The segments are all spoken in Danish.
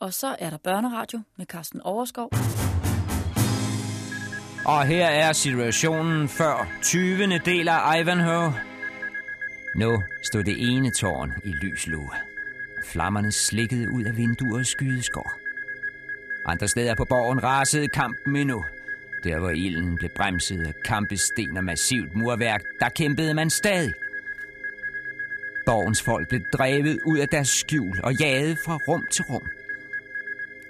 Og så er der børneradio med Carsten Overskov. Og her er situationen før 20. del af Ivanhoe. Nu stod det ene tårn i lyslue. Flammerne slikkede ud af vinduer og skydeskår. Andre steder på borgen rasede kampen endnu. Der hvor ilden blev bremset af kampesten og massivt murværk, der kæmpede man stadig. Borgens folk blev drevet ud af deres skjul og jaget fra rum til rum.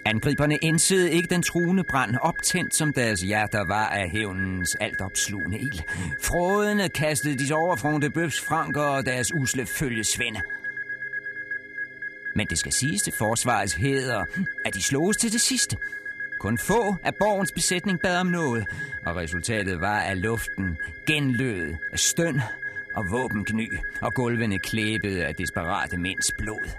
Angriberne indsede ikke den truende brand, optændt som deres hjerter var af hævnens altopslugende ild. Frådende kastede de sig over Front-de-Bœufs franker og deres usle følgesvende. Men det skal siges til forsvarets hæder, at de sloges til det sidste. Kun få af borgens besætning bad om noget, og resultatet var, at luften genlød af støn og våbenkny, og gulvene klæbede af desperate mænds blod.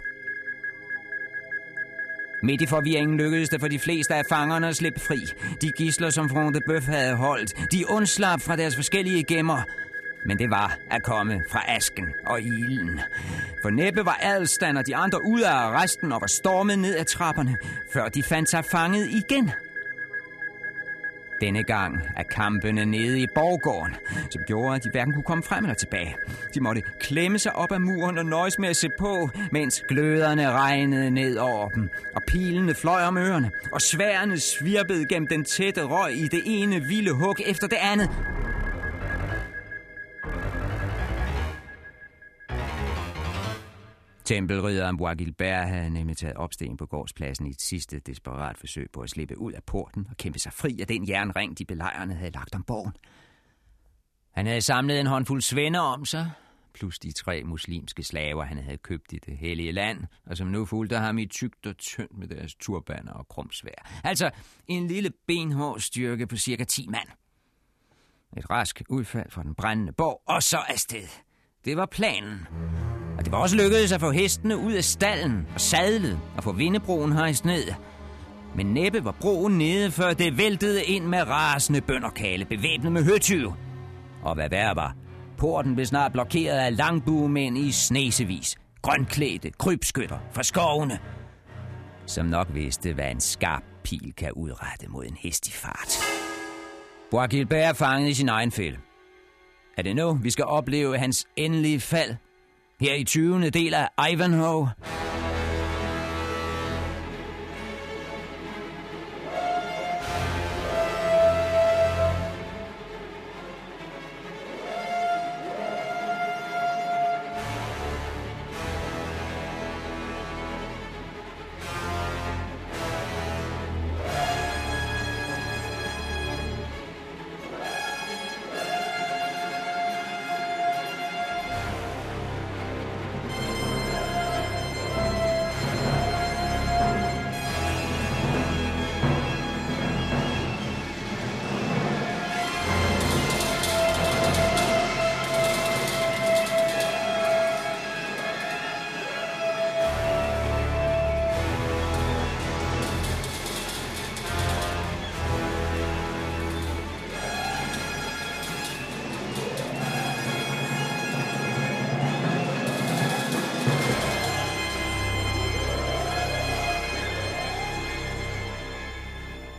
Midt i forvirringen lykkedes det for de fleste af fangerne at slippe fri. De gidsler, som Front-de-Bœuf havde holdt, de undslap fra deres forskellige gemmer. Men det var at komme fra asken og ilden. For næppe var Athelstane og de andre ude af arresten og var stormet ned ad trapperne, før de fandt sig fanget igen. Denne gang er kampene nede i borggården, som gjorde, at de hverken kunne komme frem eller tilbage. De måtte klemme sig op ad muren og nøjes med at se på, mens gløderne regnede ned over dem, og pilene fløj om ørerne, og sværene svirpede gennem den tætte røg i det ene vilde hug efter det andet. Tempelridderen Bois-Guilbert havde nemlig taget opsten på gårdspladsen i et sidste desperat forsøg på at slippe ud af porten og kæmpe sig fri af den jernring, de belejrende havde lagt om borgen. Han havde samlet en håndfuld svender om sig, plus de 3 muslimske slaver, han havde købt i det hellige land, og som nu fulgte ham i tykt og tyndt med deres turbaner og krumsvær. Altså en lille benhård styrke på cirka 10 mand. Et rask udfald fra den brændende borg, og så afsted. Det var planen. Og det var også lykkedes at få hestene ud af stallen og sadlet og få vindebroen hejst ned. Men næppe var broen nede, før det væltede ind med rasende bønderkale, bevæbnet med høtyve. Og hvad værre var, porten blev snart blokeret af langbuemænd i snesevis, grønklædte krybskytter fra skovene, som nok vidste, hvad en skarp pil kan udrette mod en hest i fart. Bois-Guilbert fangede i sin egen fælde. Er det nu, vi skal opleve hans endelige fald? Her i 20. del af Ivanhoe.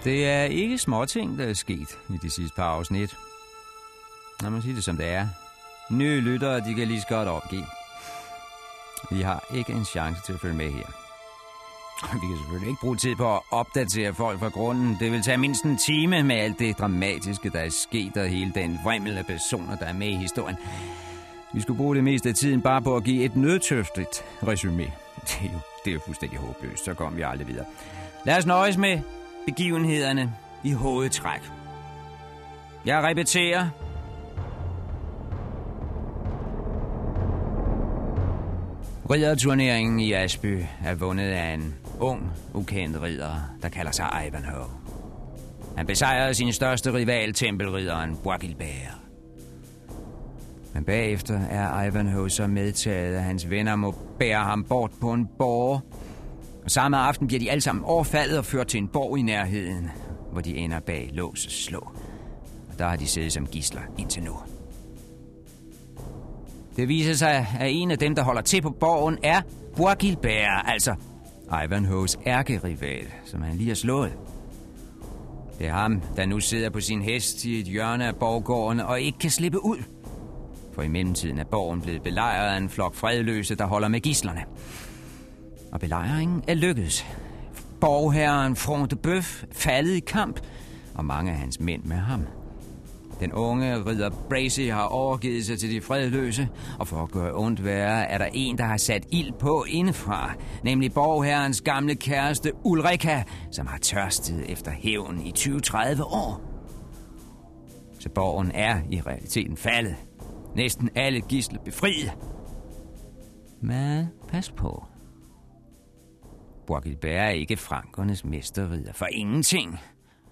Det er ikke småting, der er sket i de sidste par afsnit. Når man siger det, som det er. Nye lyttere, de kan lige så godt opgive. Vi har ikke en chance til at følge med her. Vi kan selvfølgelig ikke bruge tid på at opdatere folk fra grunden. Det vil tage mindst en time med alt det dramatiske, der er sket, og hele den vrimmel af personer, der er med i historien. Vi skulle bruge det meste af tiden bare på at give et nødtøftigt resumé. Det er jo fuldstændig håbløst, så kommer vi aldrig videre. Lad os nøjes med begivenhederne i hovedtræk. Jeg repeterer. Ridderturneringen i Asby er vundet af en ung, ukendt ridder, der kalder sig Ivanhoe. Han besejrede sin største rival, tempelridderen Bois-Guilbert. Men bagefter er Ivanhoe så medtaget, at hans venner må bære ham bort på en borg. Og samme aften bliver de alle sammen overfaldet og ført til en borg i nærheden, hvor de ender bag lås og slå. Og der har de siddet som gidsler indtil nu. Det viser sig, at en af dem, der holder til på borgen, er Bois-Guilbert, altså Ivanhoes ærkerival, som han lige har slået. Det er ham, der nu sidder på sin hest i et hjørne af borggården og ikke kan slippe ud. For i mellemtiden er borgen blevet belejret af en flok fredløse, der holder med gidslerne. Og belejringen er lykkedes. Borgherren Front-de-Bœuf faldet i kamp, og mange af hans mænd med ham. Den unge ridder Bracy har overgivet sig til de fredløse, og for at gøre ondt værre, er der en, der har sat ild på indefra, nemlig borgherrens gamle kæreste Ulrika, som har tørstet efter hævn i 20-30 år. Så borgen er i realiteten faldet. Næsten alle gidsler befriet. Men pas på. Bois-Guilbert er ikke frankernes mesterridder for ingenting.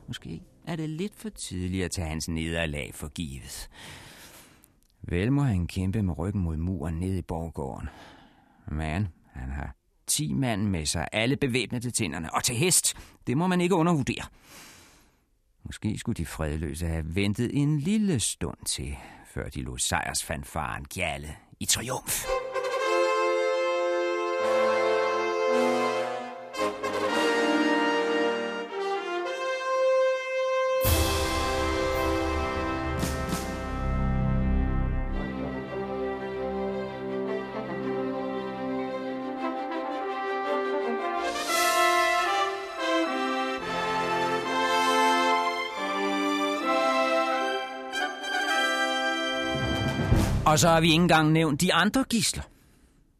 Måske er det lidt for tidligt at tage hans nederlag for givet. Vel må han kæmpe med ryggen mod muren ned i borggården. Men han har 10 mand med sig, alle bevæbnet til tænderne, og til hest. Det må man ikke undervurdere. Måske skulle de fredløse have ventet en lille stund til, før de lod sejrsfanfaren gjalde i triumf. Og så har vi ikke engang nævnt de andre gidsler.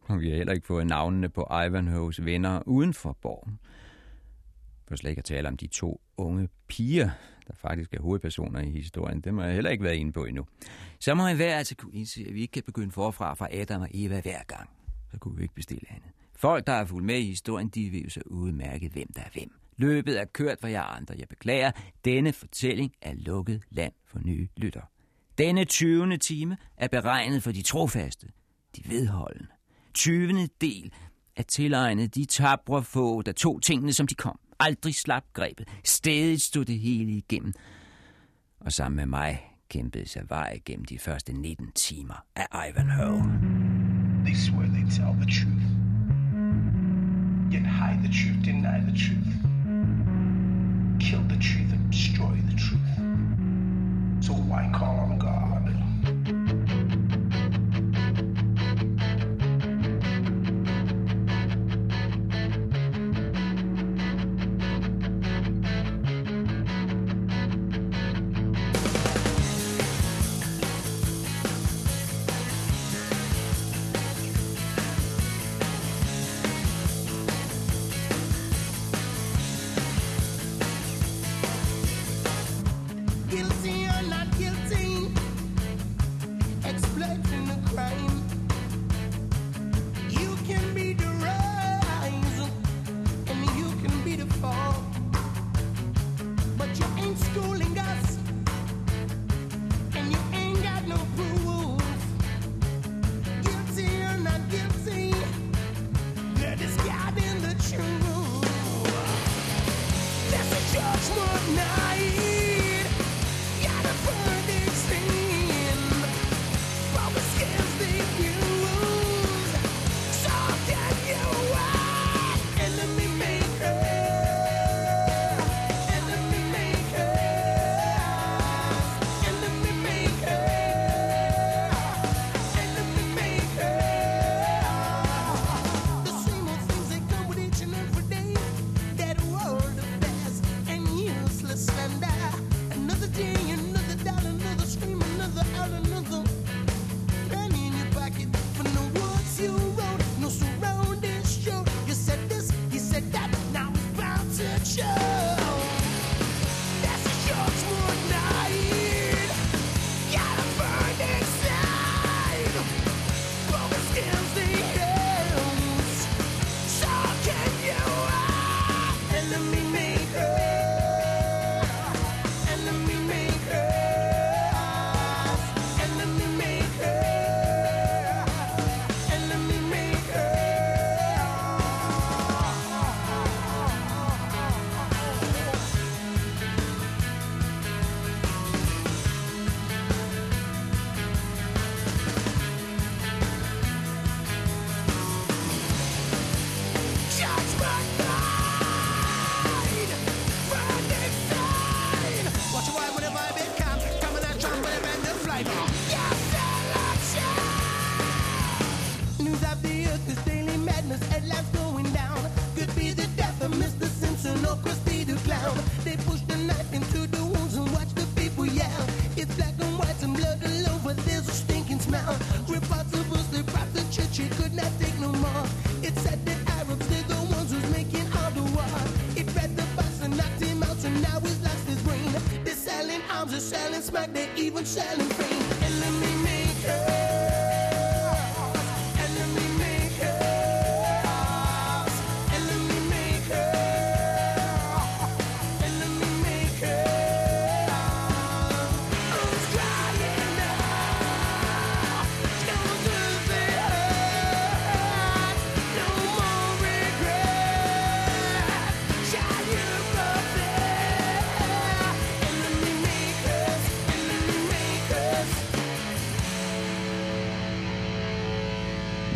Og vi har heller ikke fået navnene på Ivanhoes venner uden for borgen. For slet ikke at tale om de 2 unge piger, der faktisk er hovedpersoner i historien. Dem har jeg heller ikke været inde på endnu. Så må jeg være altså kunne indse, at vi ikke kan begynde forfra fra Adam og Eva hver gang. Så kunne vi ikke bestille andet. Folk, der er fulgt med i historien, de vil jo så udmærke, hvem der er hvem. Løbet er kørt for jer andre. Jeg beklager, denne fortælling er lukket land for nye lyttere. Denne 20. time er beregnet for de trofaste, de vedholdende. 20. del er tilegnet de tabre få, der tog tingene, som de kom. Aldrig slap grebet. Stædigt stod det hele igennem. Og sammen med mig kæmpede sig vej gennem de første 19 timer af Ivanhoe. They swear they tell the truth. Yet hide the truth, deny the truth. Kill the truth and destroy the truth. So why call on God? Another day, another dollar, another scream, another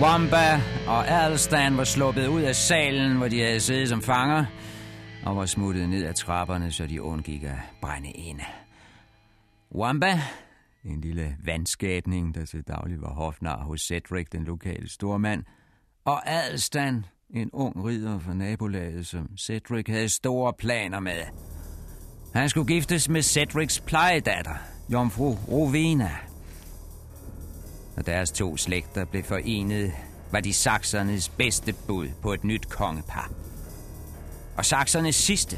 Wamba og Athelstane var sluppet ud af salen, hvor de havde siddet som fanger, og var smuttet ned ad trapperne, så de undgik at brænde inde. Wamba, en lille vandskabning, der til daglig var hofnar hos Cedric, den lokale stormand, og Athelstane, en ung ridder fra nabolaget, som Cedric havde store planer med. Han skulle giftes med Cedrics plejedatter, jomfru Rowena. Når deres to slægter blev forenet, var de saksernes bedste bud på et nyt kongepar. Og saksernes sidste.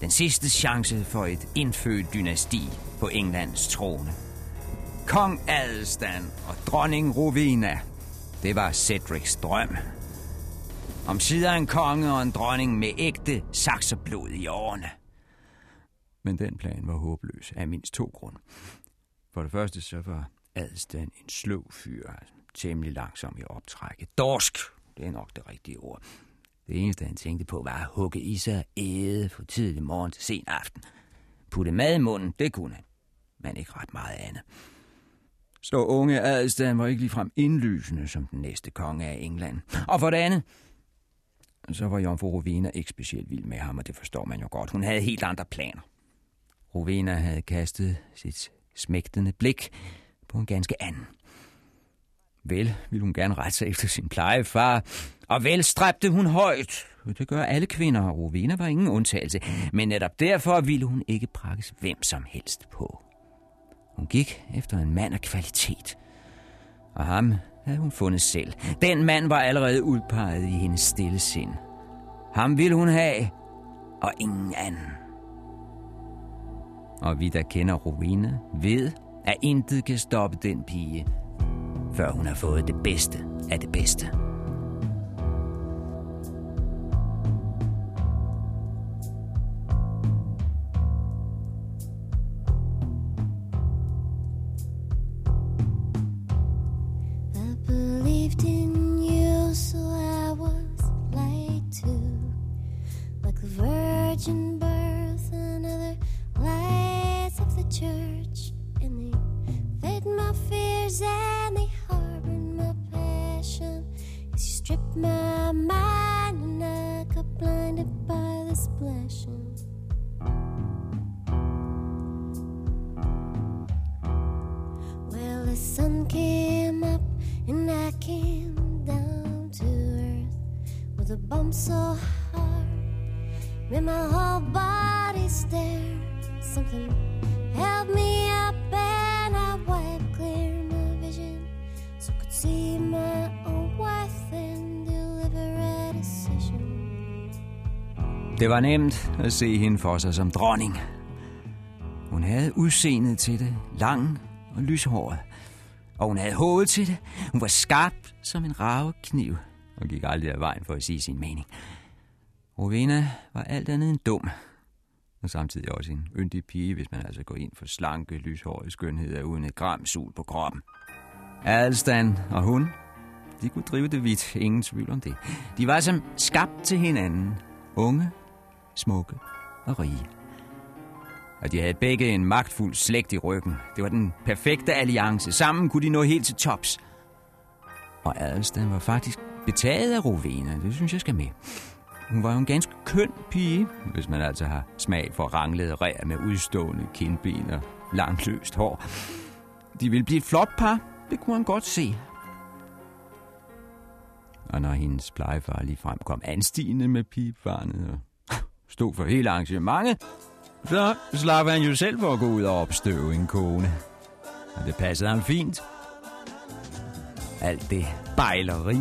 Den sidste chance for et indfødt dynasti på Englands trone. Kong Athelstane og dronning Rowena. Det var Cedrics drøm. Omsider en konge og en dronning med ægte sakserblod i årene. Men den plan var håbløs af mindst to grunde. For det første så var Athelstane en sløv fyr, temmelig langsom i optrækket. Dorsk, det er nok det rigtige ord. Det eneste, han tænkte på, var at hugge i sig æde fra tidlig morgen til sen aften. Putte mad i munden, det kunne han, men ikke ret meget andet. Så unge Athelstane var ikke ligefrem indlysende som den næste konge af England. Og for det andet, så var jomfru Rowena ikke specielt vild med ham, og det forstår man jo godt. Hun havde helt andre planer. Rowena havde kastet sit smægtende blik på en ganske anden. Vel ville hun gerne rette sig efter sin plejefar, og vel stræbte hun højt. Det gør alle kvinder, og Rowena var ingen undtagelse, men netop derfor ville hun ikke prakkes hvem som helst på. Hun gik efter en mand af kvalitet, og ham havde hun fundet selv. Den mand var allerede udpeget i hendes stille sind. Ham ville hun have, og ingen anden. Og vi, der kender Rowena, ved, at intet kan stoppe den pige, før hun har fået det bedste af det bedste. Det var nemt at se hende for sig som dronning. Hun havde udseendet til det, lang og lyshåret. Og hun havde hovedet til det. Hun var skarp som en ravekniv og gik aldrig af vejen for at sige sin mening. Rowena var alt andet end dum. Og samtidig også en yndig pige, hvis man altså går ind for slanke, lyshårede skønheder uden et gram sul på kroppen. Athelstane og hun, de kunne drive det vidt. Ingen tvivl om det. De var som skabt til hinanden. Unge, smukke og rige. Og de havde begge en magtfuld slægt i ryggen. Det var den perfekte alliance. Sammen kunne de nå helt til tops. Og Athelstane var faktisk betaget af Rowena. Det synes jeg skal med. Hun var jo en ganske køn pige, hvis man altså har smag for ranglede rær med udstående kindben og langt løst hår. De ville blive et flot par. Det kunne han godt se. Og når hendes plejefar ligefrem kom anstigende med pibebarnet og stod for hele arrangementet, så slap han jo selv for at gå ud og opstøve en kone. Og det passede ham fint. Alt det bejleri,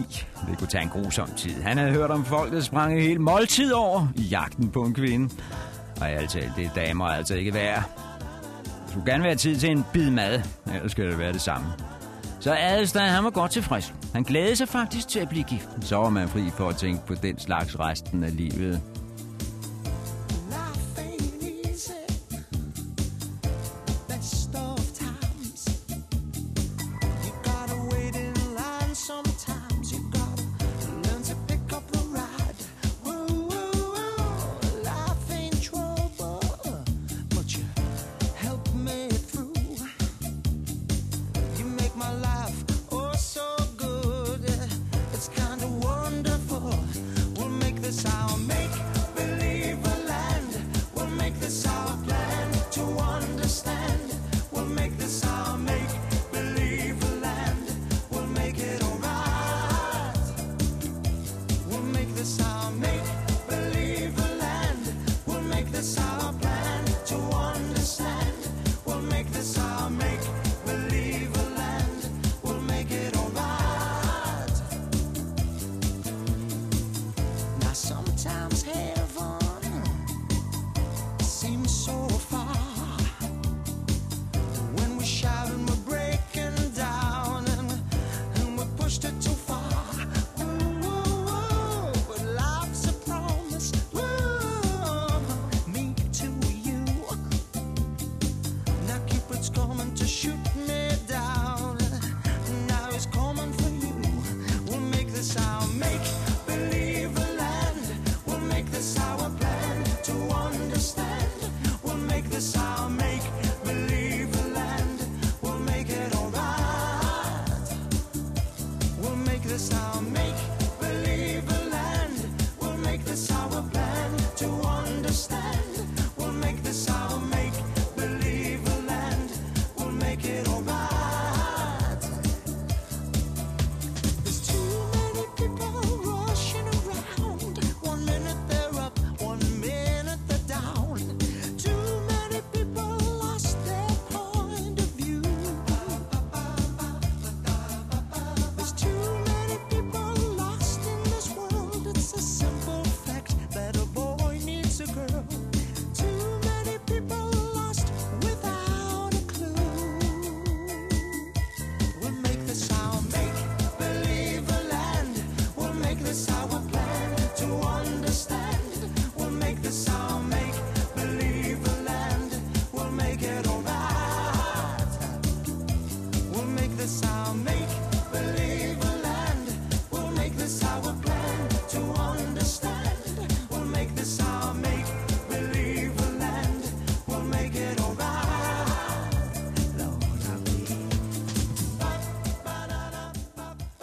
det kunne tage en grusom tid. Han havde hørt om folk, der sprang et helt måltid over i jagten på en kvinde. Og alt det damer altså ikke være. Det skulle gerne være tid til en bid mad, ellers skal det være det samme. Så Athelstane, han var godt tilfreds. Han glædede sig faktisk til at blive gift. Så var man fri for at tænke på den slags resten af livet.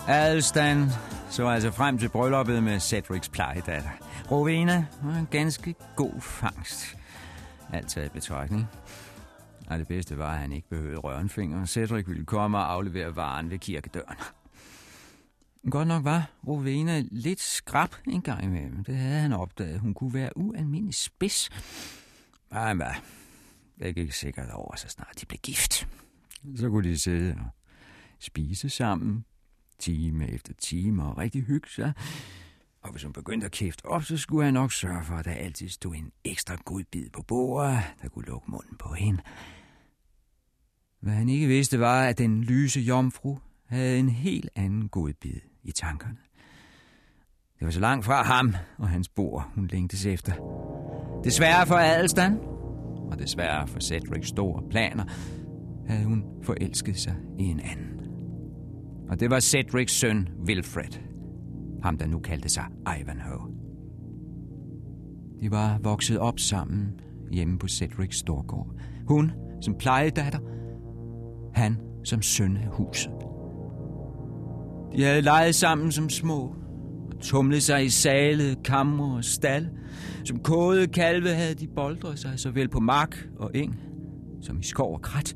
Athelstane så altså frem til brylluppet med Cedrics plejedatter. Rowena var en ganske god fangst. Alt taget i betragtning. Og det bedste var, at han ikke behøvede rørenfinger. Cedric ville komme og aflevere varen ved kirkedøren. Godt nok var Rowena lidt skrab en gang imellem. Det havde han opdaget. Hun kunne være ualmindelig spids. Men jeg gik sikkert over, så snart de blev gift. Så kunne de sidde og spise sammen. Time efter time og rigtig hygge sig. Og hvis hun begyndte at kæfte op, så skulle han nok sørge for, at der altid stod en ekstra god bid på bordet, der kunne lukke munden på hende. Hvad han ikke vidste var, at den lyse jomfru havde en helt anden god bid i tankerne. Det var så langt fra ham og hans bord, hun længtes efter. Desværre for Athelstane, og desværre for Cedrics store planer, havde hun forelsket sig i en anden. Og det var Cedrics søn, Wilfred. Ham, der nu kaldte sig Ivanhoe. De var vokset op sammen hjemme på Cedrics storgård. Hun som plejedatter. Han som søn af huset. De havde leget sammen som små. Og tumlet sig i sale, kammer og stald. Som kåde kalve havde de boldret sig såvel på mark og eng som i skov og krat.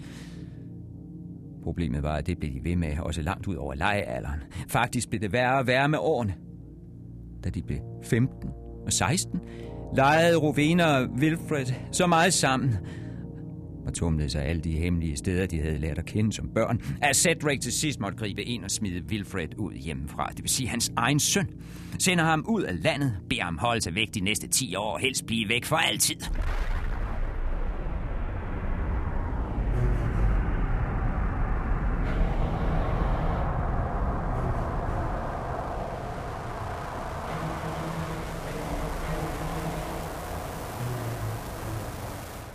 Problemet var, at det blev de ved med, også langt ud over lejealderen. Faktisk blev det værre og værre med årene. Da de blev 15 og 16, legede Rowena og Wilfred så meget sammen, og tumlede sig alle de hemmelige steder, de havde lært at kende som børn, at Cedric til sidst måtte gribe ind og smide Wilfred ud hjemmefra, det vil sige hans egen søn. Sender ham ud af landet, beder ham holde sig væk de næste 10 år, helst blive væk for altid.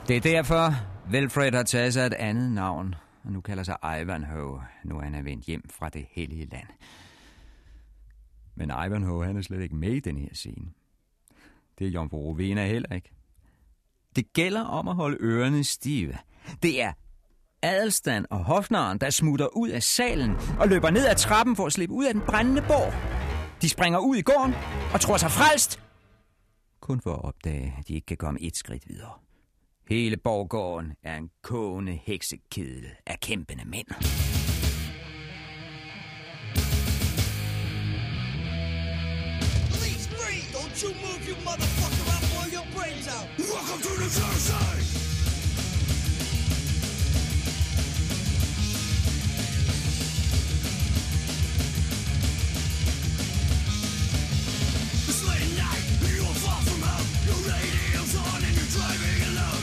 Det er derfor, Wilfred har taget sig et andet navn, og nu kalder sig Ivanhoe, nu han er vendt hjem fra det hellige land. Men Ivanhoe, han er slet ikke med i den her scene. Det er jomfru Rowena heller ikke. Det gælder om at holde ørerne stive. Det er Athelstane og hofnaren, der smutter ud af salen og løber ned ad trappen for at slippe ud af den brændende borg. De springer ud i gården og tror sig frelst, kun for at opdage, at de ikke kan komme et skridt videre. Hele borggården er en kogende heksekedel af kæmpende mænd. Please breathe! Don't you move, you motherfucker! I'll blow your brains out! Welcome to the dark side! This late night, you will fall from hell. Your radio's on and you're driving alone.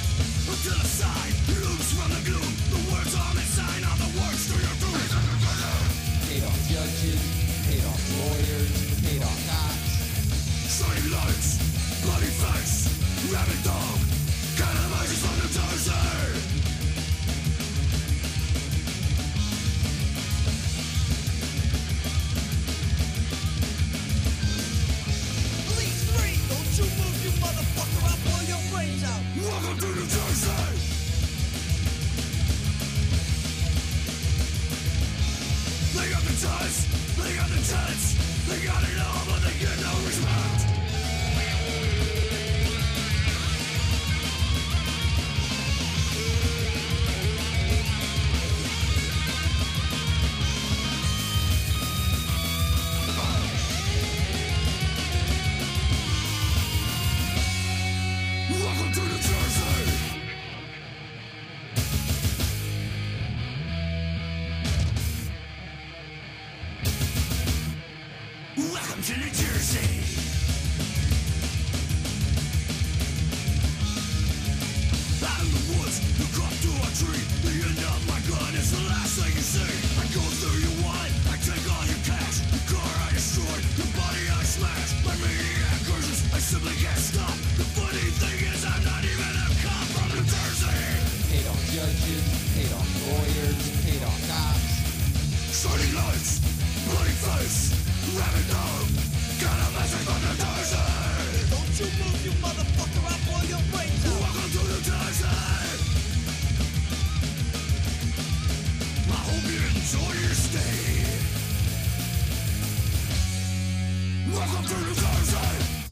To the side, looms from the gloom. The words on the sign are the words to your doom. Paid off judges, paid off lawyers, paid off cops. Shiny lights, bloody face, rabid dog, cannibalizes on the Thursday. Please breathe, don't you move, you motherfucker, I'll blow your brains out. Welcome to the they got the talents, they got it all, but they get no respect.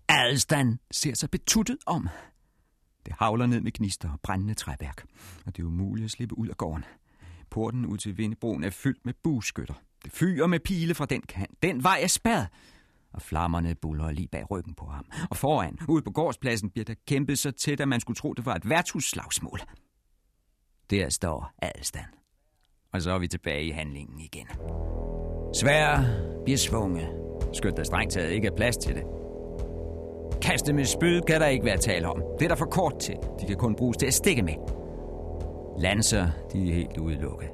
Athelstane ser sig betuttet om. Det havler ned med gnister og brændende træværk, og det er umuligt at slippe ud af gården. Porten ud til Vindebroen er fyldt med bueskytter. Det fyrer med pile fra den kant. Den vej er spærret, og flammerne buller lige bag ryggen på ham. Og foran, ude på gårdspladsen, bliver der kæmpet så tæt, at man skulle tro, det var et værtshusslagsmål. Der står Athelstane. Og så er vi tilbage i handlingen igen. Svær bliver svunget, skønt der strengt taget ikke er plads til det. Kaste med spyd kan der ikke være tale om. Det er der for kort til. De kan kun bruges til at stikke med. Lanser, de er helt udelukket.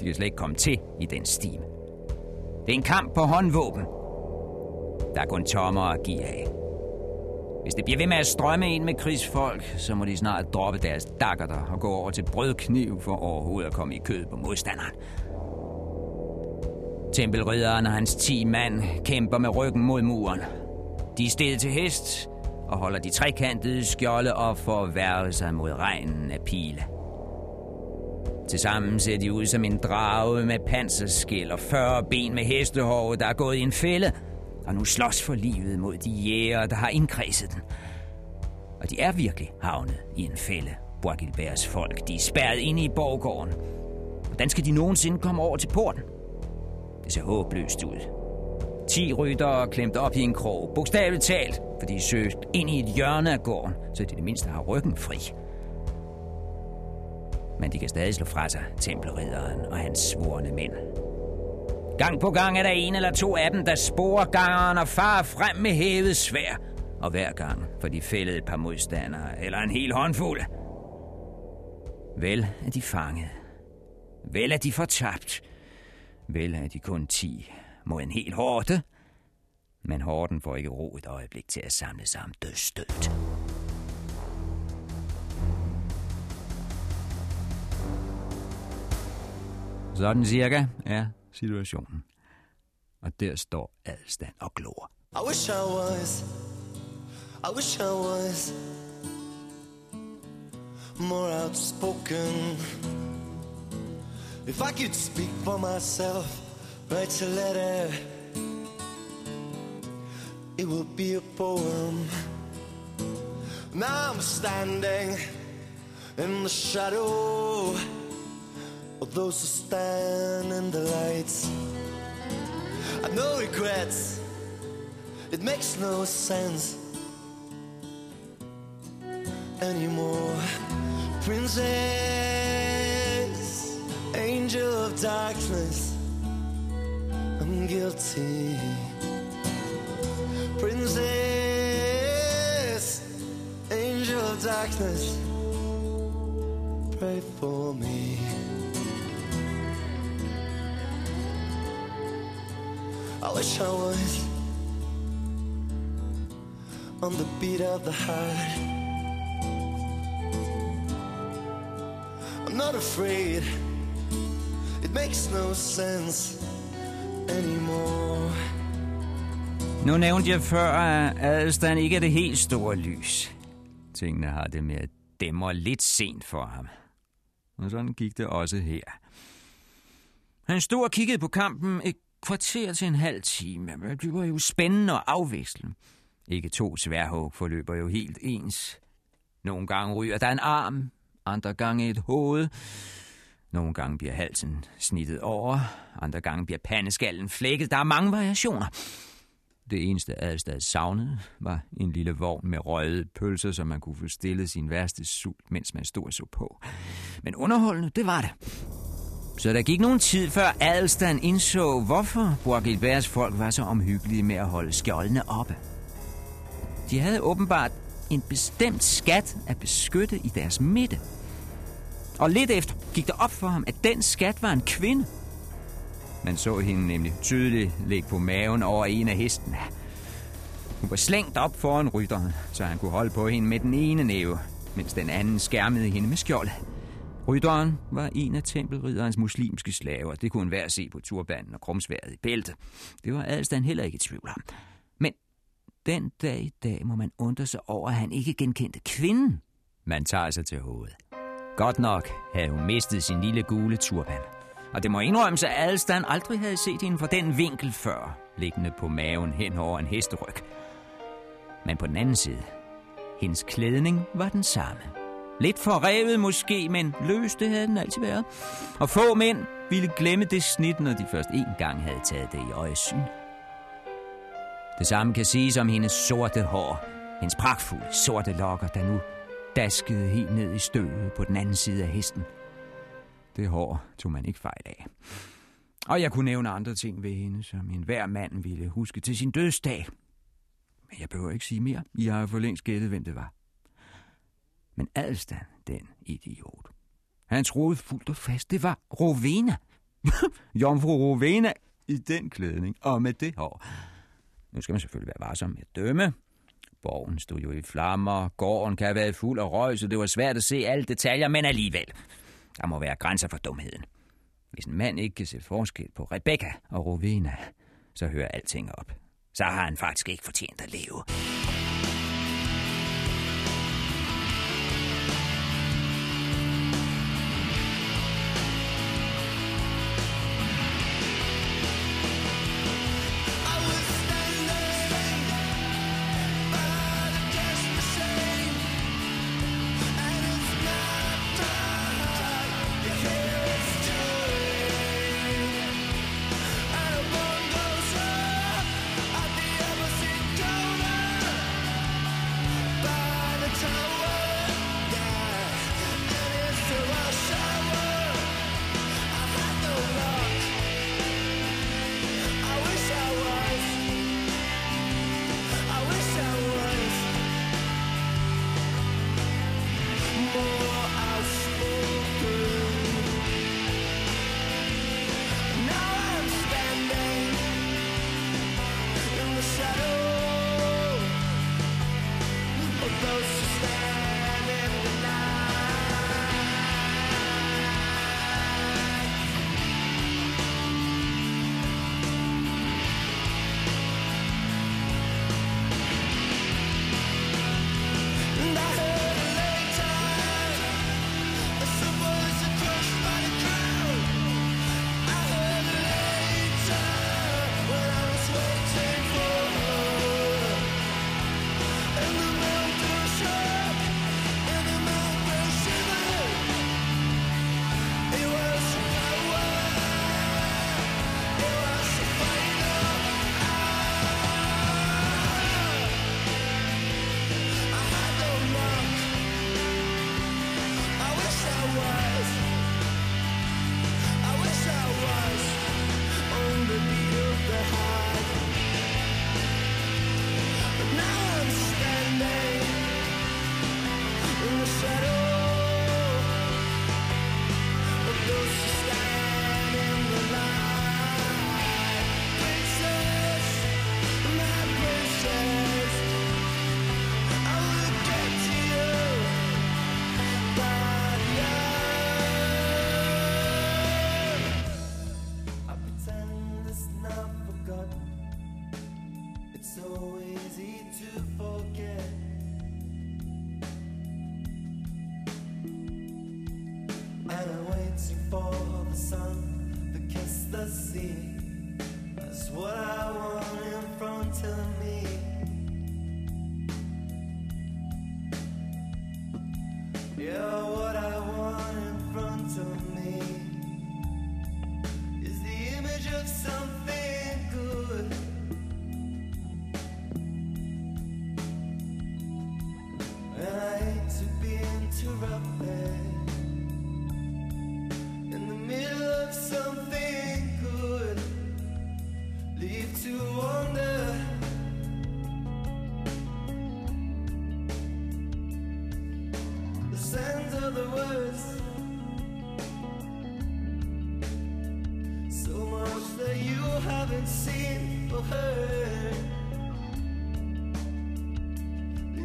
De kan slet ikke komme til i den stime. Det er en kamp på håndvåben. Der er kun tommer at give af. Hvis det bliver ved med at strømme ind med krigsfolk, så må de snart droppe deres daggerter og gå over til brødkniv for overhovedet at komme i kød på modstanderen. Tempelridderen og hans 10 mand kæmper med ryggen mod muren. De er steget til hest og holder de trekantede skjolde op for at værge sig mod regnen af pile. Tilsammen ser de ud som en drage med panserskæl og 40 ben med hestehove, der er gået i en fælde, og nu slås for livet mod de jæger, der har indkredset den. Og de er virkelig havnet i en fælde, Bois-Guilberts folk. De er spærret inde i borggården. Hvordan skal de nogensinde komme over til porten? Det ser håbløst ud. 10 ryttere klemt op i en krog, bogstaveligt talt, fordi de søgte ind i et hjørne af gården, så de det mindste har ryggen fri. Men de kan stadig slå fra sig tempelridderen og hans svorne mænd. Gang på gang er der en eller to af dem, der sporer gangeren og farer frem med hævet svær. Og hver gang får de fældet et par modstandere eller en hel håndfuld. Vel er de fanget. Vel er de fortabt. Vel er de kun 10 mod en hel horde. Men horden får ikke ro et øjeblik til at samle sig om dødsstødt. Sådan cirka er situationen. Og der står Athelstane og glor. I wish I was. I wish I was more outspoken. If I could speak for myself, write a letter, it would be a poem. Now I'm standing in the shadow of those who stand in the light. I've no regrets, it makes no sense anymore. Princess, angel of darkness, I'm guilty. Princess, angel of darkness, pray for me. I wish I was on the beat of the heart. I'm not afraid, it makes no sense anymore. Nu nævnte jeg før, at Athelstane ikke er det helt store lys. Tingene har det med at dæmre lidt sent for ham. Og sådan gik det også her. Han stod og kiggede på kampen et kvarter til en halv time. Det var jo spændende og afvekslende. Ikke 2 sværhug forløber jo helt ens. Nogle gange ryger der en arm, andre gange et hoved. Nogle gange bliver halsen snittet over, andre gange bliver pandeskallen flækket. Der er mange variationer. Det eneste Athelstane savnede var en lille vogn med røde pølser, så man kunne få stillet sin værste sult, mens man stod og så på. Men underholdende, det var det. Så der gik nogen tid, før Athelstane indså, hvorfor Bois-Guilberts folk var så omhyggelige med at holde skjoldene oppe. De havde åbenbart en bestemt skat at beskytte i deres midte. Og lidt efter gik der op for ham, at den skat var en kvinde. Man så hende nemlig tydeligt ligge på maven over en af hestene. Hun var slængt op foran rytteren, så han kunne holde på hende med den ene næve, mens den anden skærmede hende med skjold. Rytteren var en af tempelridderens muslimske slaver. Det kunne enhver se på turbanden og krumsværet i bæltet. Det var Athelstane heller ikke i tvivl om. Men den dag i dag må man undre sig over, at han ikke genkendte kvinden. Man tager sig til hovedet. Godt nok havde hun mistet sin lille gule turban. Og det må indrømmes, at Athelstane aldrig havde set hende fra den vinkel før, liggende på maven hen over en hesteryg. Men på den anden side, hendes klædning var den samme. Lidt forrevet måske, men løs det havde den altid været. Og få mænd ville glemme det snit, når de først én gang havde taget det i øjesyn. Det samme kan siges om hendes sorte hår, hendes pragtfulde sorte lokker, der nu daskede helt ned i støvet på den anden side af hesten. Det hår tog man ikke fejl af. Og jeg kunne nævne andre ting ved hende, som enhver mand ville huske til sin dødsdag. Men jeg behøver ikke sige mere. I har jo for længst gættet, hvem det var. Men Athelstane, den idiot. Han troede fuldt og fast, det var Rowena. Jomfru Rowena i den klædning og med det hår. Nu skal man selvfølgelig være varsom med at dømme. Borgen stod jo i flammer, gården kan have været fuld af røg, så det var svært at se alle detaljer, men alligevel. Der må være grænser for dumheden. Hvis en mand ikke kan se forskel på Rebecca og Rowena, så hører alting op. Så har han faktisk ikke fortjent at leve. see. That's what I want in front of me. Yeah, what I want in front of me is the image of something good. And I hate to be interrupted in the middle of something good. Leave to wonder. Sense of the words, so much that you haven't seen or heard,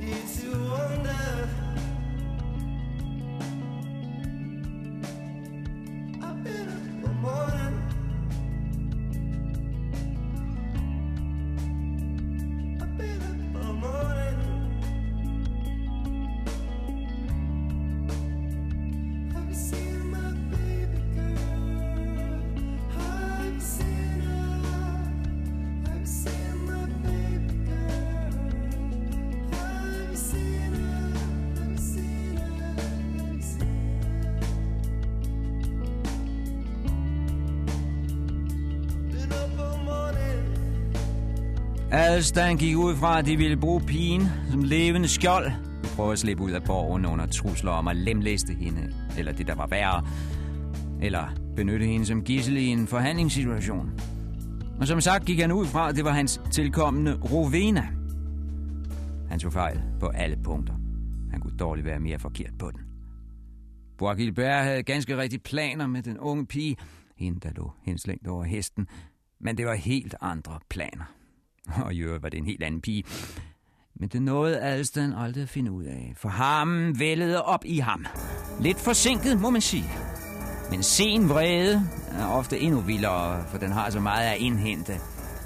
leads to wonder. I've been up all morning. I've been up all morning. Athelstane gik ud fra, at de ville bruge pigen som levende skjold. De prøvede at slippe ud af borgen under trusler om at lemlæste hende, eller det der var værre, eller benytte hende som gidsel i en forhandlingssituation. Og som sagt gik han ud fra, at det var hans tilkommende Rowena. Han tog fejl på alle punkter. Han kunne dårligt være mere forkert på den. Bois-Guilbert havde ganske rigtige planer med den unge pige, hende der lå henslængt over hesten, men det var helt andre planer. Og i øvrigt var det en helt anden pige. Men det nåede Athelstane aldrig at finde ud af, for harmen vældede op i ham. Lidt forsinket, må man sige. Men sen vrede er ofte endnu vildere, for den har så meget at indhente.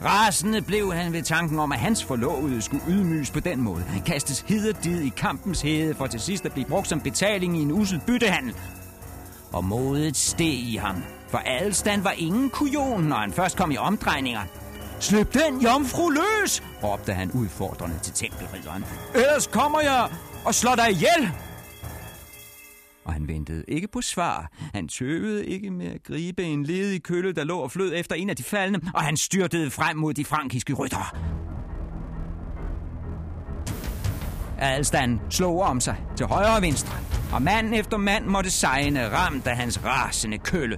Rasende blev han ved tanken om, at hans forlovede skulle ydmyges på den måde. Han kastes hid og did i kampens hede, for til sidst at blive brugt som betaling i en usel byttehandel. Og modet steg i ham, for Athelstane var ingen kujon, når han først kom i omdrejninger. Slip den jomfru løs, råbte han udfordrende til tempelridderen. Ellers kommer jeg og slår dig ihjel. Og han ventede ikke på svar. Han tøvede ikke med at gribe en ledig kølle, der lå og flød efter en af de faldne, og han styrtede frem mod de frankiske ryttere. Athelstane slog om sig til højre og venstre, og mand efter mand måtte sejne ramt af hans rasende kølle.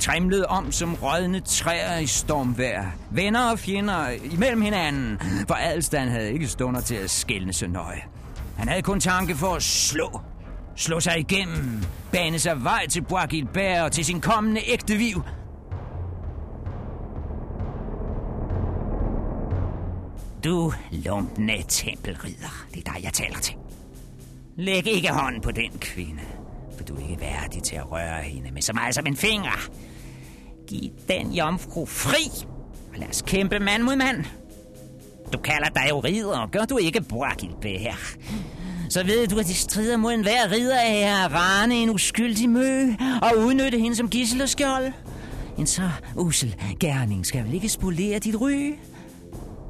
Trimlede om som rådne træer i stormvejr. Venner og fjender imellem hinanden, for Athelstane havde ikke stunder til at skelne så nøje. Han havde kun tanke for at slå. Slå sig igennem. Bane sig vej til Bois-Guilbert og til sin kommende ægte viv. Du lumpne tempelridder, det er dig, jeg taler til. Læg ikke hånden på den kvinde, for du er ikke værdig til at røre hende med så meget som en finger. Giv den jomfru fri, og lad os kæmpe mand mod mand. Du kalder dig jo ridder, og gør du ikke Bois-Guilbert her. Så ved du, at de strider mod enhver ridder her at rane en uskyldig mø og udnytte hende som gidsel og skjold. En så usel gerning skal vel ikke spolere dit ry?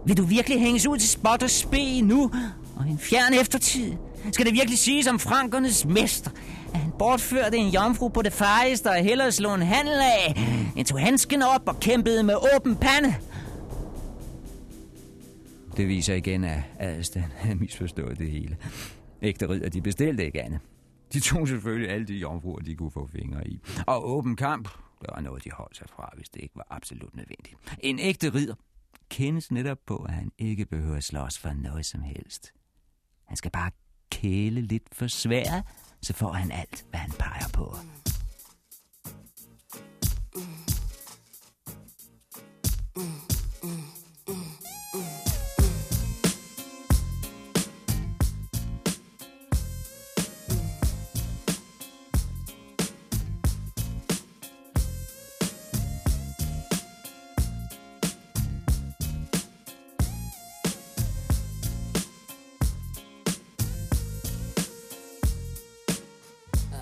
Vil du virkelig hænges ud til spot og spe nu og en fjern eftertid? Skal det virkelig siges om frankernes mester, at han bortførte en jomfru på det farligste og hellere slog en handel af, end tog handsken op og kæmpede med åben pande? Det viser igen, at Athelstane havde misforstået det hele. Ægte ridder, de bestilte ikke andet. De tog selvfølgelig alle de jomfruer, de kunne få fingre i. Og åben kamp, der var noget, de holdt sig fra, hvis det ikke var absolut nødvendigt. En ægte ridder kendes netop på, at han ikke behøver at slås for noget som helst. Han skal bare kæle lidt for sværet, så får han alt, hvad han peger på.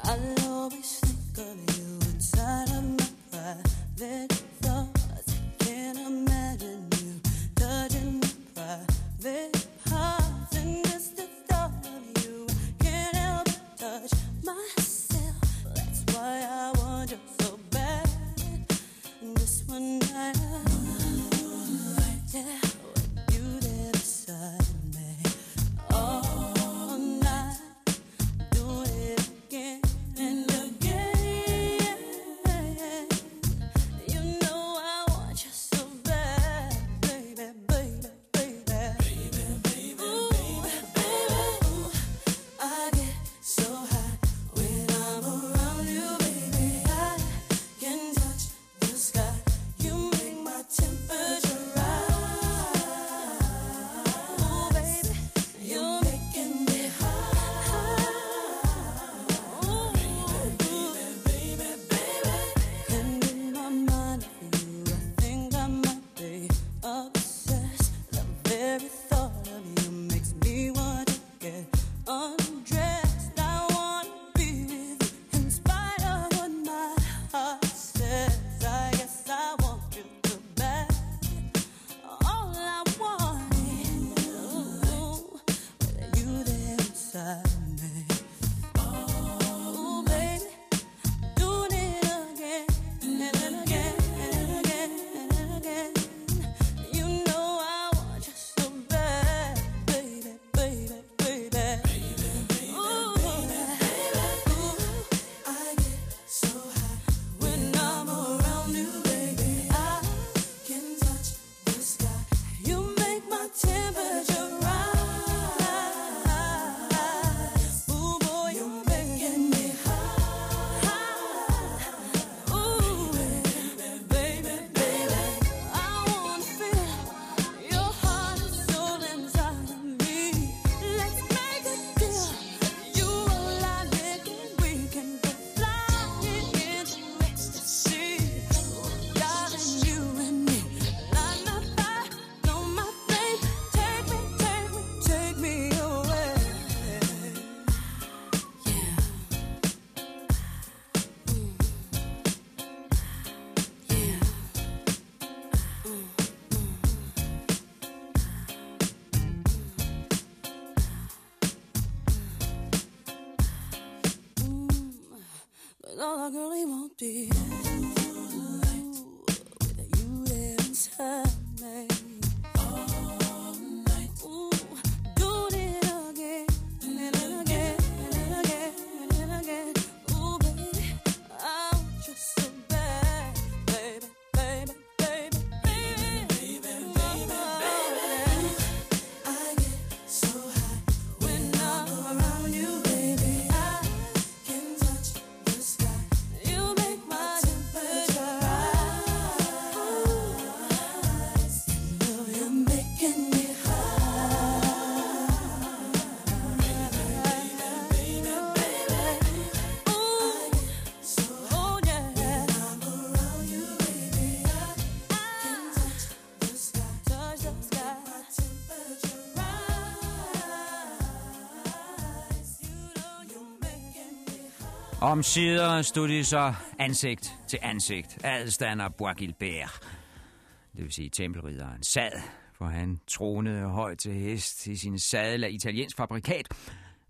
I'll always think of you inside of my pride. Omsider stod de så ansigt til ansigt, Athelstane og Bois-Guilbert. Det vil sige, tempelridderen sad, for han tronede højt til hest i sin sadel af italiensk fabrikat,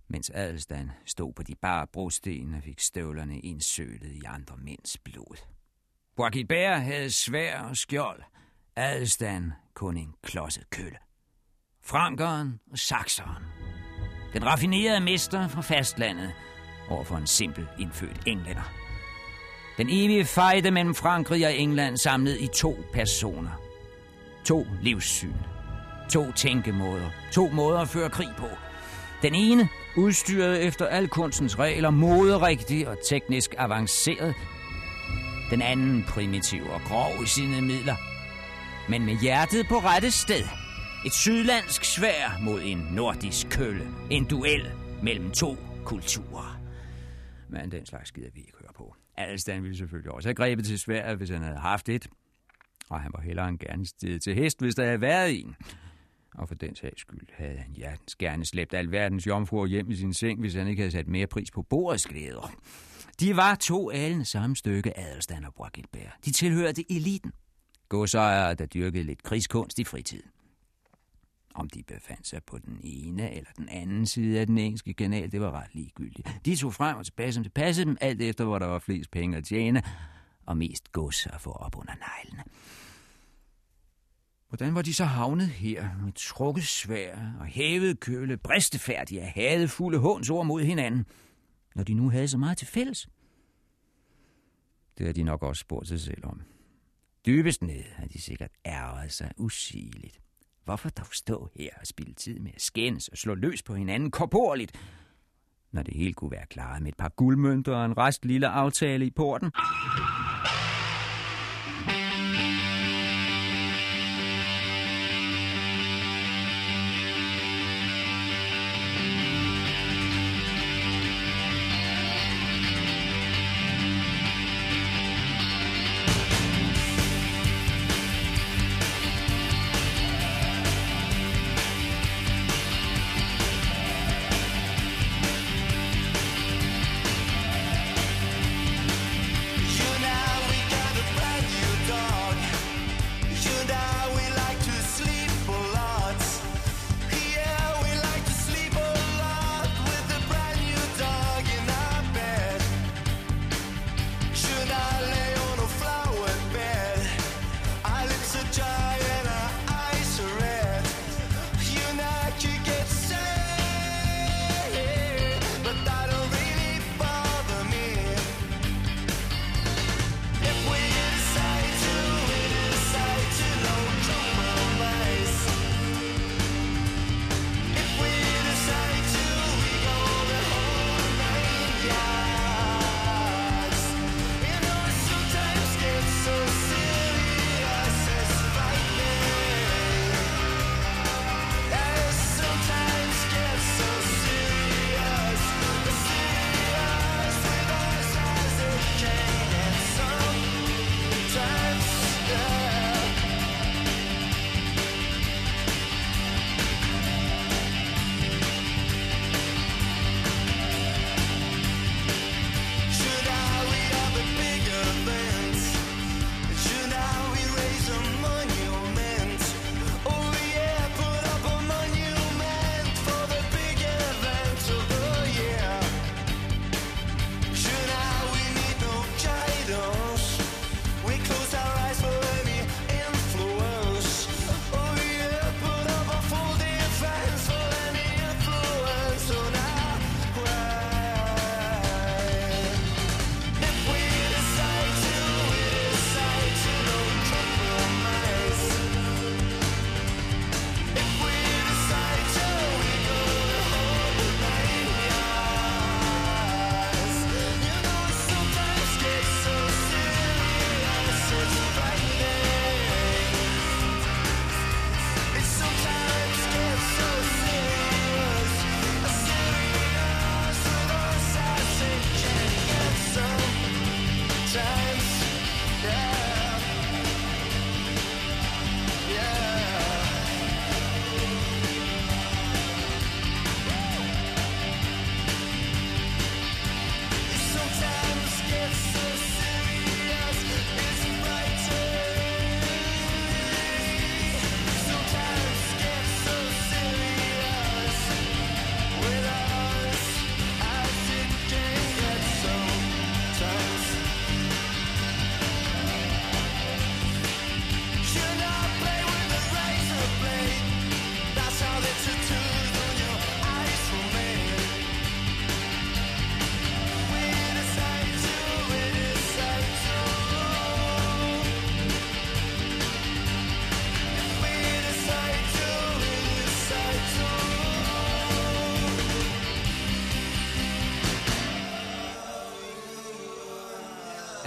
mens Athelstane stod på de bare brosten og fik støvlerne indsølet i andre mænds blod. Bois-Guilbert havde svær og skjold, Athelstane kun en klodset kølle. Frankeren og sakseren. Den raffinerede mester fra fastlandet, overfor en simpel indfødt englænder. Den evige fejde mellem Frankrig og England samlet i to personer. To livssyn. To tænkemåder. To måder at føre krig på. Den ene udstyret efter al kunstens regler, moderigtig og teknisk avanceret. Den anden primitiv og grov i sine midler. Men med hjertet på rette sted. Et sydlandsk sværd mod en nordisk kølle. En duel mellem to kulturer. Men den slags skider vi ikke hører på. Athelstane ville selvfølgelig også have grebet til sværdet, hvis han havde haft et. Og han var hellere en gerne stedet til hest, hvis der havde været en. Og for den sags skyld havde han hjertens gerne slæbt alverdens jomfruer hjem i sin seng, hvis han ikke havde sat mere pris på bordets glæder. De var to alen samme stykke, Athelstane og Bois-Guilbert. De tilhørte eliten. Godsejere, der dyrkede lidt krigskunst i fritiden. Om de befandt sig på den ene eller den anden side af den engelske kanal, det var ret ligegyldigt. De tog frem og tilbage, som det passede dem, alt efter, hvor der var flest penge at tjene, og mest gods at få op under neglene. Hvordan var de så havnet her, med trukket sværd og hævet køle, bristefærdige og hadefulde hånsord mod hinanden, når de nu havde så meget til fælles? Det har de nok også spurgt sig selv om. Dybest ned har de sikkert ærget sig usigeligt. Hvorfor dog stå her og spilde tid med at skændes og slå løs på hinanden korporligt, når det hele kunne være klaret med et par guldmønter og en rest lille aftale i porten?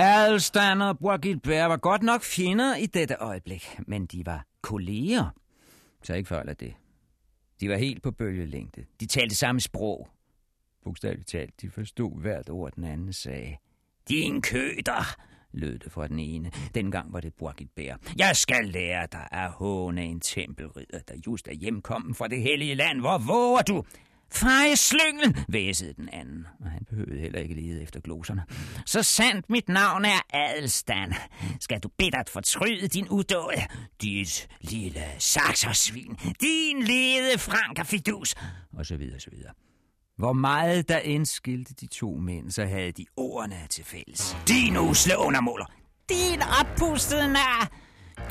Athelstane og Bois-Guilbert var godt nok fjender i dette øjeblik, men de var kolleger. Så ikke før det. De var helt på bølgelængde. De talte samme sprog. Bogstaveligt talt, de forstod hvert ord, den anden sagde. Din køder, lød det fra den ene. Dengang var det Bois-Guilbert. Jeg skal lære dig at håne en tempelridder, der just er hjemkommen fra det hellige land. Hvor våger du? Frej slynglen, væsede den anden, og han behøvede heller ikke lede efter gloserne. Så sandt mit navn er Athelstane, skal du bittert fortryde din udåd, dit lille saksersvin, din lede frankerfidus, og så videre, så videre. Hvor meget der indskilte de to mænd, så havde de ordene til fælles. Din usle undermåler, din oppustede nar,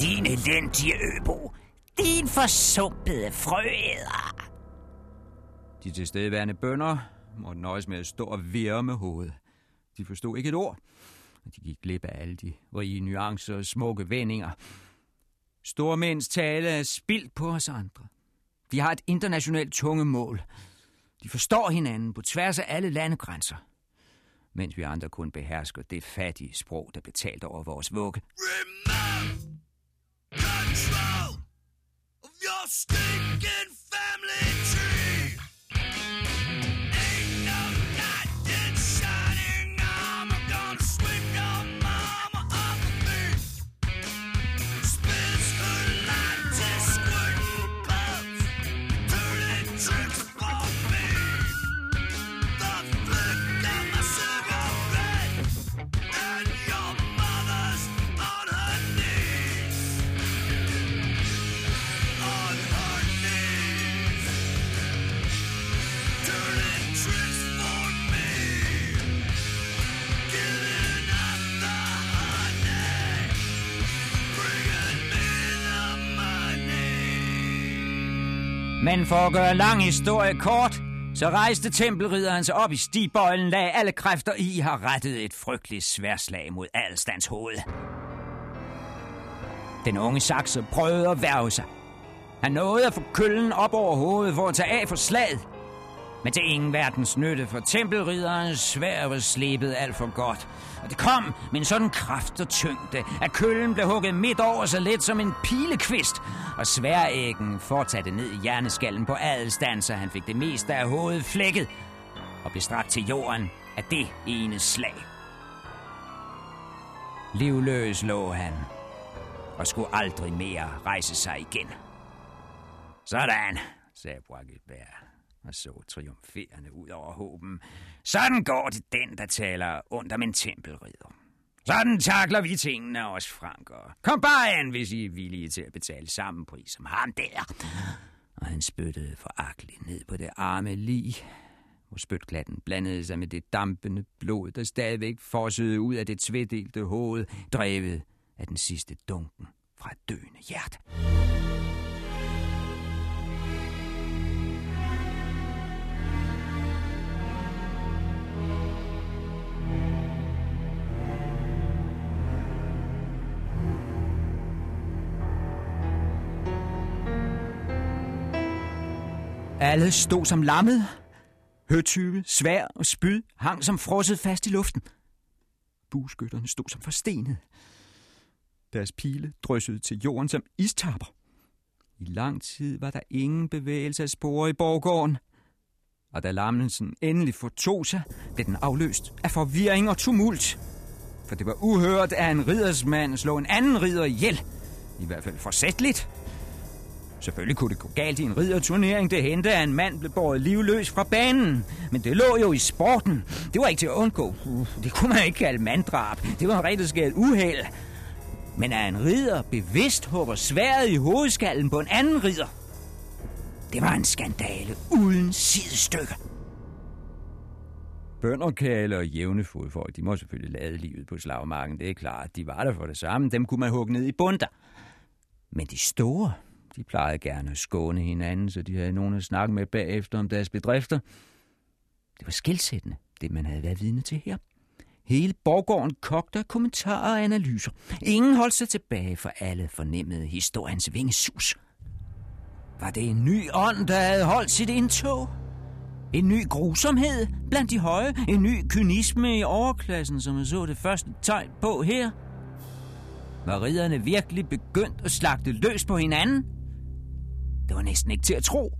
din elendige øbo, din forsumpede frøæder. De tilstedeværende bønder måtte nøjes med at stå og virre med hovedet. De forstod ikke et ord, og de gik glip af alle de rige nuancer og smukke vendinger. Stormænds tale er spildt på os andre. De har et internationalt tungemål. De forstår hinanden på tværs af alle landegrænser, mens vi andre kun behersker det fattige sprog, der blev talt over vores vugge. Men for at gøre lang historie kort, så rejste tempelridderen sig op i stigbøjlen, lagde alle kræfter i, har rettet et frygteligt sværslag mod Athelstanes hoved. Den unge sakser prøvede at værge sig. Han nåede at få køllen op over hovedet for at tage af for slaget. Men til ingen verdens nytte, for tempelridderens sværd var slebet alt for godt. Og det kom med en sådan kraft og tyngde, at køllen blev hugget midt over så let som en pilekvist. Og sværæggen fortsatte ned i hjerneskallen på Athelstane, så han fik det meste af hovedet flækket og blev strakt til jorden af det ene slag. Livløs lå han og skulle aldrig mere rejse sig igen. Sådan, sagde Bois-Guilbert og så triumferende ud over håben. Sådan går det den, der taler ondt om en tempelridder. Sådan takler vi tingene, os franker. Kom bare an, hvis I er villige til at betale samme pris som ham der. Og han spyttede foragteligt ned på det arme lig, hvor spytklatten blandede sig med det dampende blod, der stadigvæk fossede ud af det tvedelte hoved, drevet af den sidste dunken fra et døende hjerte. Alle stod som lammet. Høtyve, svær og spyd hang som frosset fast i luften. Bueskytterne stod som forstenet. Deres pile dryssede til jorden som istapper. I lang tid var der ingen bevægelse af spore i borggården. Og da lammelsen endelig fortog sig, blev den afløst af forvirring og tumult. For det var uhørt, at en riddersmand slog en anden ridder ihjel. I hvert fald forsætligt. Selvfølgelig kunne det gå galt i en ridderturnering. Det hændte, at en mand blev båret livløs fra banen. Men det lå jo i sporten. Det var ikke til at undgå. Det kunne man ikke kalde manddrab. Det var rigtig skært uheld. Men at en ridder bevidst hopper sværdet i hovedskallen på en anden ridder, det var en skandale uden sidestykke. Bønderkale og jævne fodfolk, de må selvfølgelig lade livet på slagmarken. Det er klart, de var der for det samme. Dem kunne man hugge ned i bunter. Men de store, de plejede gerne at skåne hinanden, så de havde nogen at snakke med bagefter om deres bedrifter. Det var skelsættende, det man havde været vidne til her. Hele borggården kogte af kommentarer og analyser. Ingen holdt sig tilbage, for alle fornemmede historiens vingesus. Var det en ny ånd, der havde holdt sit indtog? En ny grusomhed blandt de høje, en ny kynisme i overklassen, som man så det første tegn på her. Var ridderne virkelig begyndt at slagte løs på hinanden? Det var næsten ikke til at tro.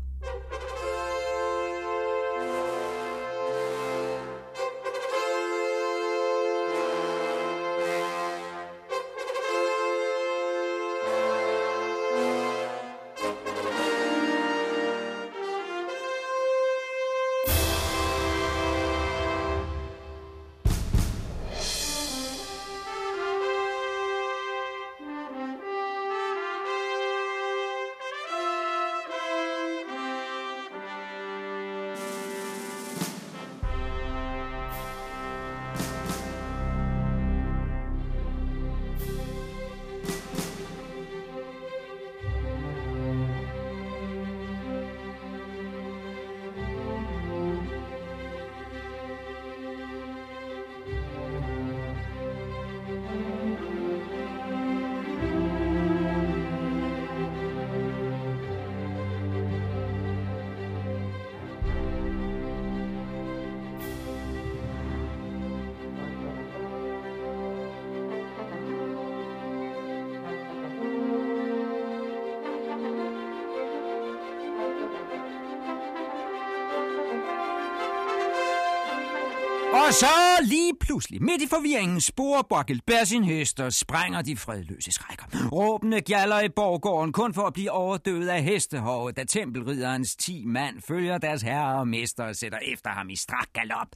Og så lige pludselig, midt i forvirringen, sporer Bois-Guilbert sin hest og sprænger de fredløse skrækker. Råbende gjalder i borggården kun for at blive overdøvet af hestehovet, da tempelridderens 10 mand følger deres herre og mester og sætter efter ham i strak galop.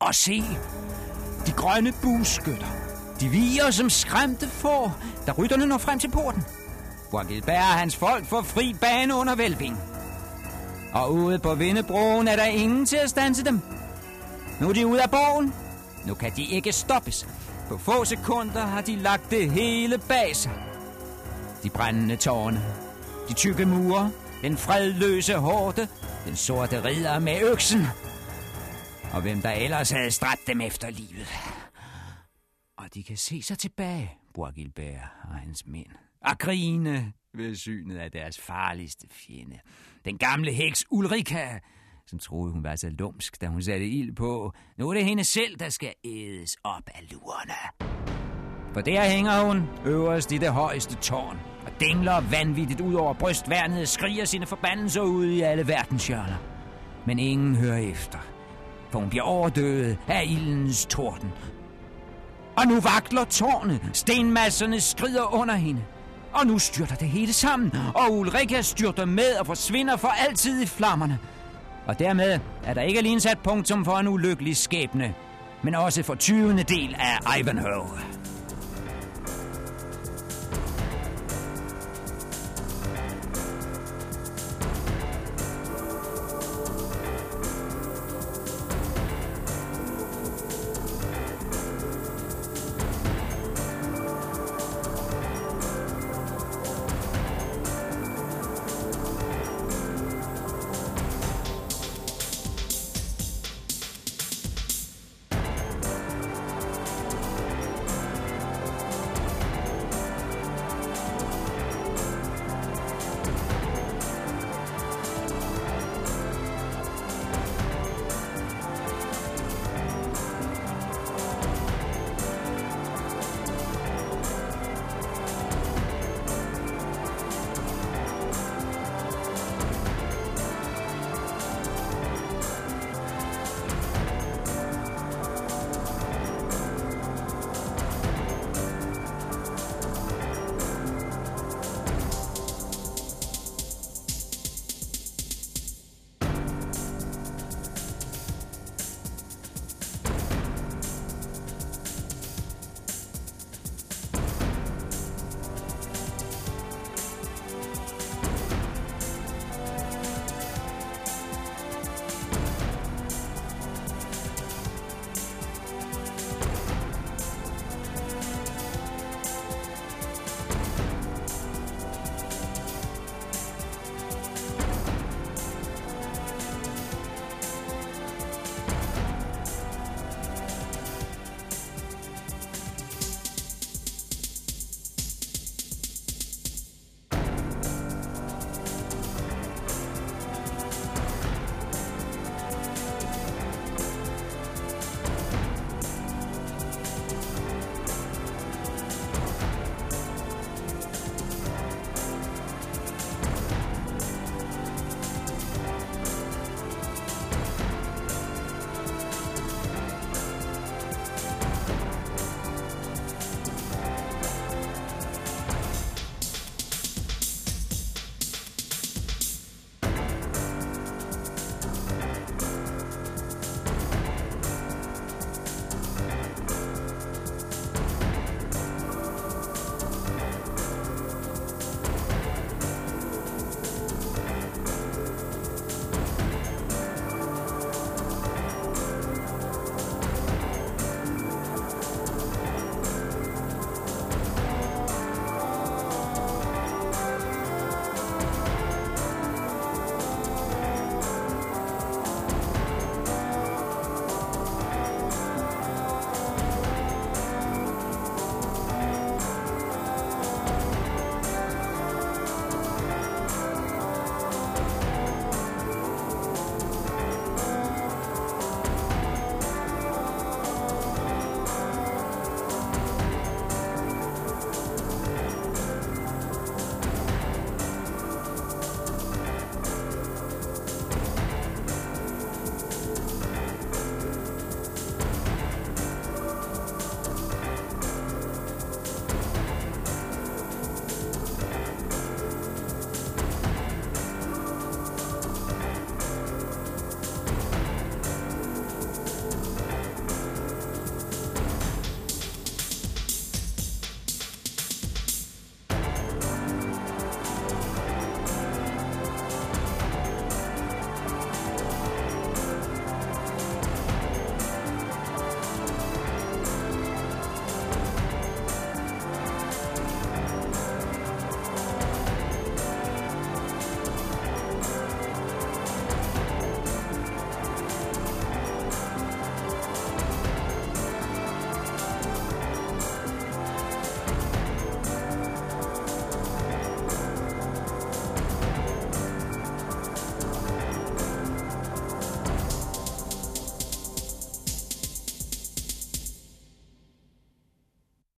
Og se, de grønne bueskytter. De viger som skræmte får, da rytterne når frem til porten. Bois-Guilbert og hans folk får fri bane under Velbing. Og ude på Vindebroen er der ingen til at standse dem. Nu er de ude af borgen. Nu kan de ikke stoppes. På få sekunder har de lagt det hele bag sig. De brændende tårne, de tykke mure, den fredløse horde, den sorte ridder med øksen. Og hvem der ellers havde stræbt dem efter livet. Og de kan se sig tilbage, Bois-Guilbert og hans mænd. Og grine ved synet af deres farligste fjende. Den gamle heks Ulrika, som troede, hun var så lumsk, da hun satte ild på. Nu er det hende selv, der skal ædes op af lurerne. For der hænger hun øverst i det højeste tårn, og dingler vanvittigt ud over brystværnet og skriger sine forbandelser ud i alle verdenshjørner. Men ingen hører efter, for hun bliver overdøvet af ildens torden. Og nu vakler tårnet, stenmasserne skrider under hende. Og nu styrter det hele sammen, og Ulrika styrter med og forsvinder for altid i flammerne. Og dermed er der ikke alene sat punktum for en ulykkelig skæbne, men også for 20. del af Ivanhoe.